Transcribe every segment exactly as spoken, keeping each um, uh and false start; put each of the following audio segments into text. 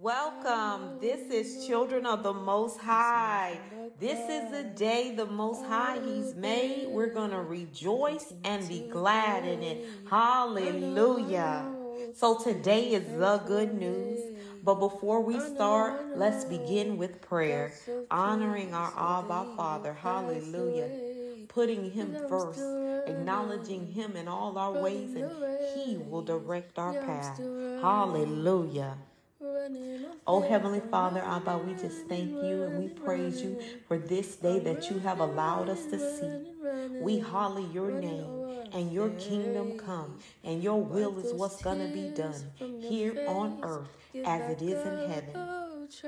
Welcome. This is Children of the Most High. This is the day the Most High He's made. We're going to rejoice and be glad in it. Hallelujah. So today is the good news. But before we start, let's begin with prayer. Honoring our Abba Father. Hallelujah. Putting Him first. Acknowledging Him in all our ways, and He will direct our path. Hallelujah. Oh, Heavenly Father, Abba, we just thank you and we praise you for this day that you have allowed us to see. We holler your name, and your kingdom come, and your will is what's going to be done here on earth as it is in heaven.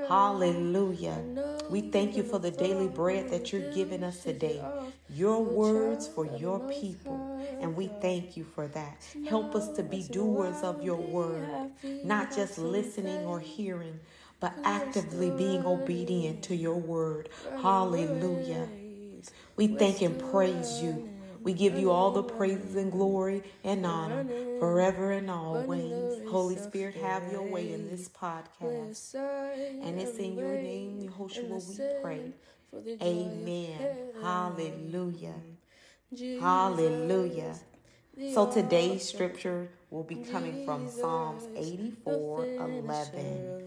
Hallelujah. We thank you for the daily bread that you're giving us today. Your words for your people. And we thank you for that. Help us to be doers of your word, not just listening or hearing, but actively being obedient to your word. Hallelujah. We thank and praise you. We give you all the praise and glory and honor forever and always. Holy Spirit, have your way in this podcast. And it's in your name, Yahushua, we pray. Amen. Hallelujah. Hallelujah. So today's scripture will be coming from Psalms eighty-four eleven.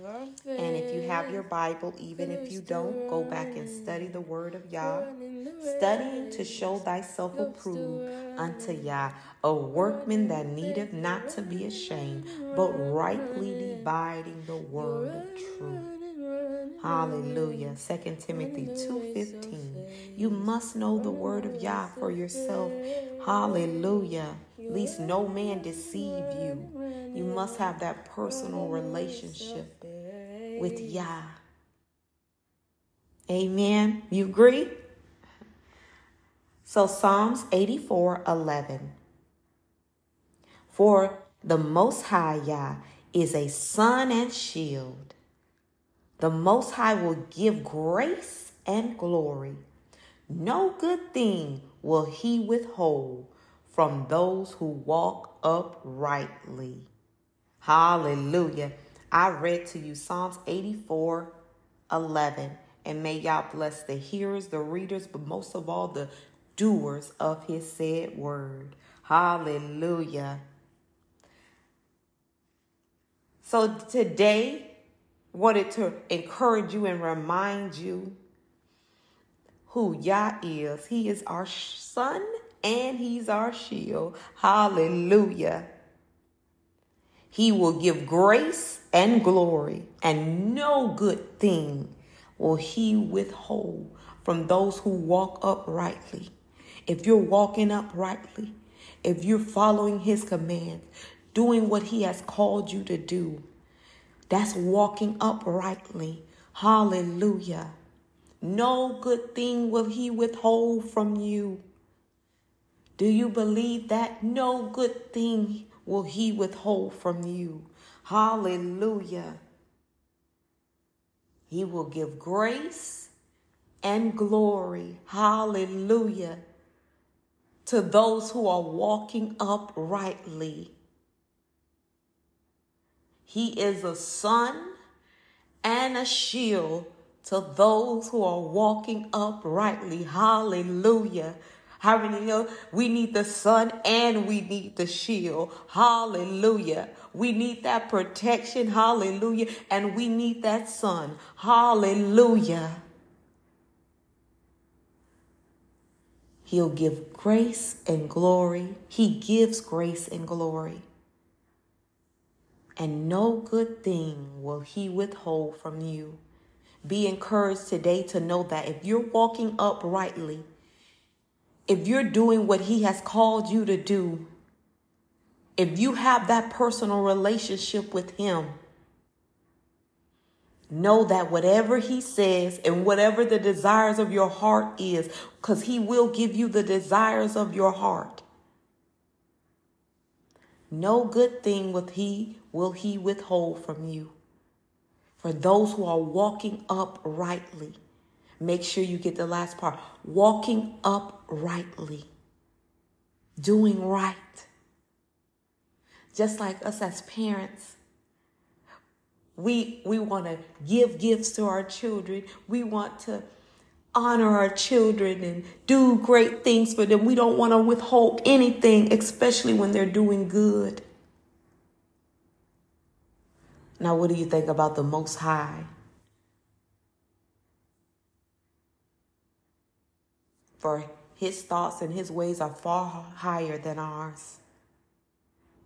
And if you have your Bible, even if you don't, go back and study the word of Yah. Studying to show thyself approved unto Yah, a workman that needeth not to be ashamed, but rightly dividing the word of truth. Hallelujah. Second Timothy two fifteen. You must know the word of Yah for yourself. Hallelujah. Lest no man deceive you. You must have that personal relationship with Yah. Amen. You agree? So Psalms eighty-four eleven. For the Most High Yah is a sun and shield. The Most High will give grace and glory. No good thing will He withhold from those who walk uprightly. Hallelujah. I read to you Psalms eighty-four eleven. And may y'all bless the hearers, the readers, but most of all the doers of his said word. Hallelujah. So today, wanted to encourage you and remind you who Yah is. He is our sun and he's our shield. Hallelujah. He will give grace and glory, and no good thing will he withhold from those who walk uprightly. If you're walking uprightly, if you're following his commands, doing what he has called you to do, that's walking uprightly. Hallelujah. No good thing will he withhold from you. Do you believe that? No good thing will he withhold from you. Hallelujah. He will give grace and glory. Hallelujah. To those who are walking uprightly. He is a sun and a shield to those who are walking uprightly. Hallelujah. How many know we need the sun and we need the shield? Hallelujah. We need that protection. Hallelujah. And we need that sun. Hallelujah. He'll give grace and glory. He gives grace and glory. And no good thing will he withhold from you. Be encouraged today to know that if you're walking uprightly, if you're doing what he has called you to do, if you have that personal relationship with him, know that whatever he says and whatever the desires of your heart is, because he will give you the desires of your heart. No good thing with he will he withhold from you. For those who are walking uprightly. Make sure you get the last part. Walking uprightly. Doing right. Just like us as parents, We we want to give gifts to our children. We want to honor our children and do great things for them. We don't want to withhold anything, especially when they're doing good. Now, what do you think about the Most High? For his thoughts and his ways are far higher than ours.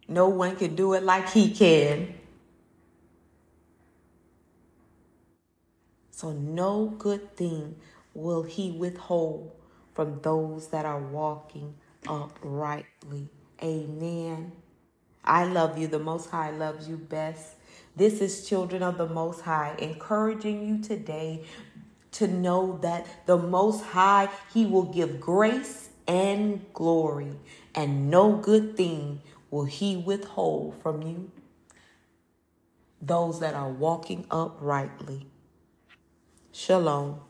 No one can do it like he can. So no good thing will he withhold from those that are walking uprightly. Amen. I love you. The Most High loves you best. This is Children of the Most High, encouraging you today to know that the Most High, he will give grace and glory, and no good thing will he withhold from you, those that are walking uprightly. Shalom.